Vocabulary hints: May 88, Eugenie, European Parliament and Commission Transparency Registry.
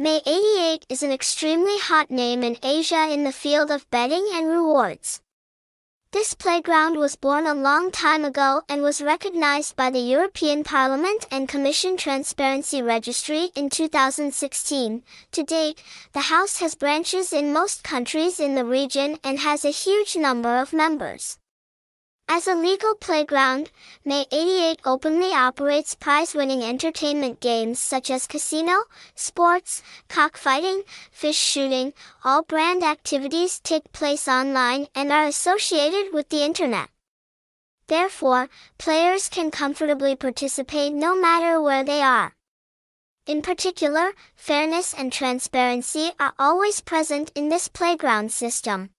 May 88 is an extremely hot name in Asia in the field of betting and rewards. This playground was born a long time ago and was recognized by the European Parliament and Commission Transparency Registry in 2016. To date, the house has branches in most countries in the region and has a huge number of members. As a legal playground, May 88 openly operates prize-winning entertainment games such as casino, sports, cockfighting, fish shooting. All brand activities take place online and are associated with the internet. Therefore, players can comfortably participate no matter where they are. In particular, fairness and transparency are always present in this playground system.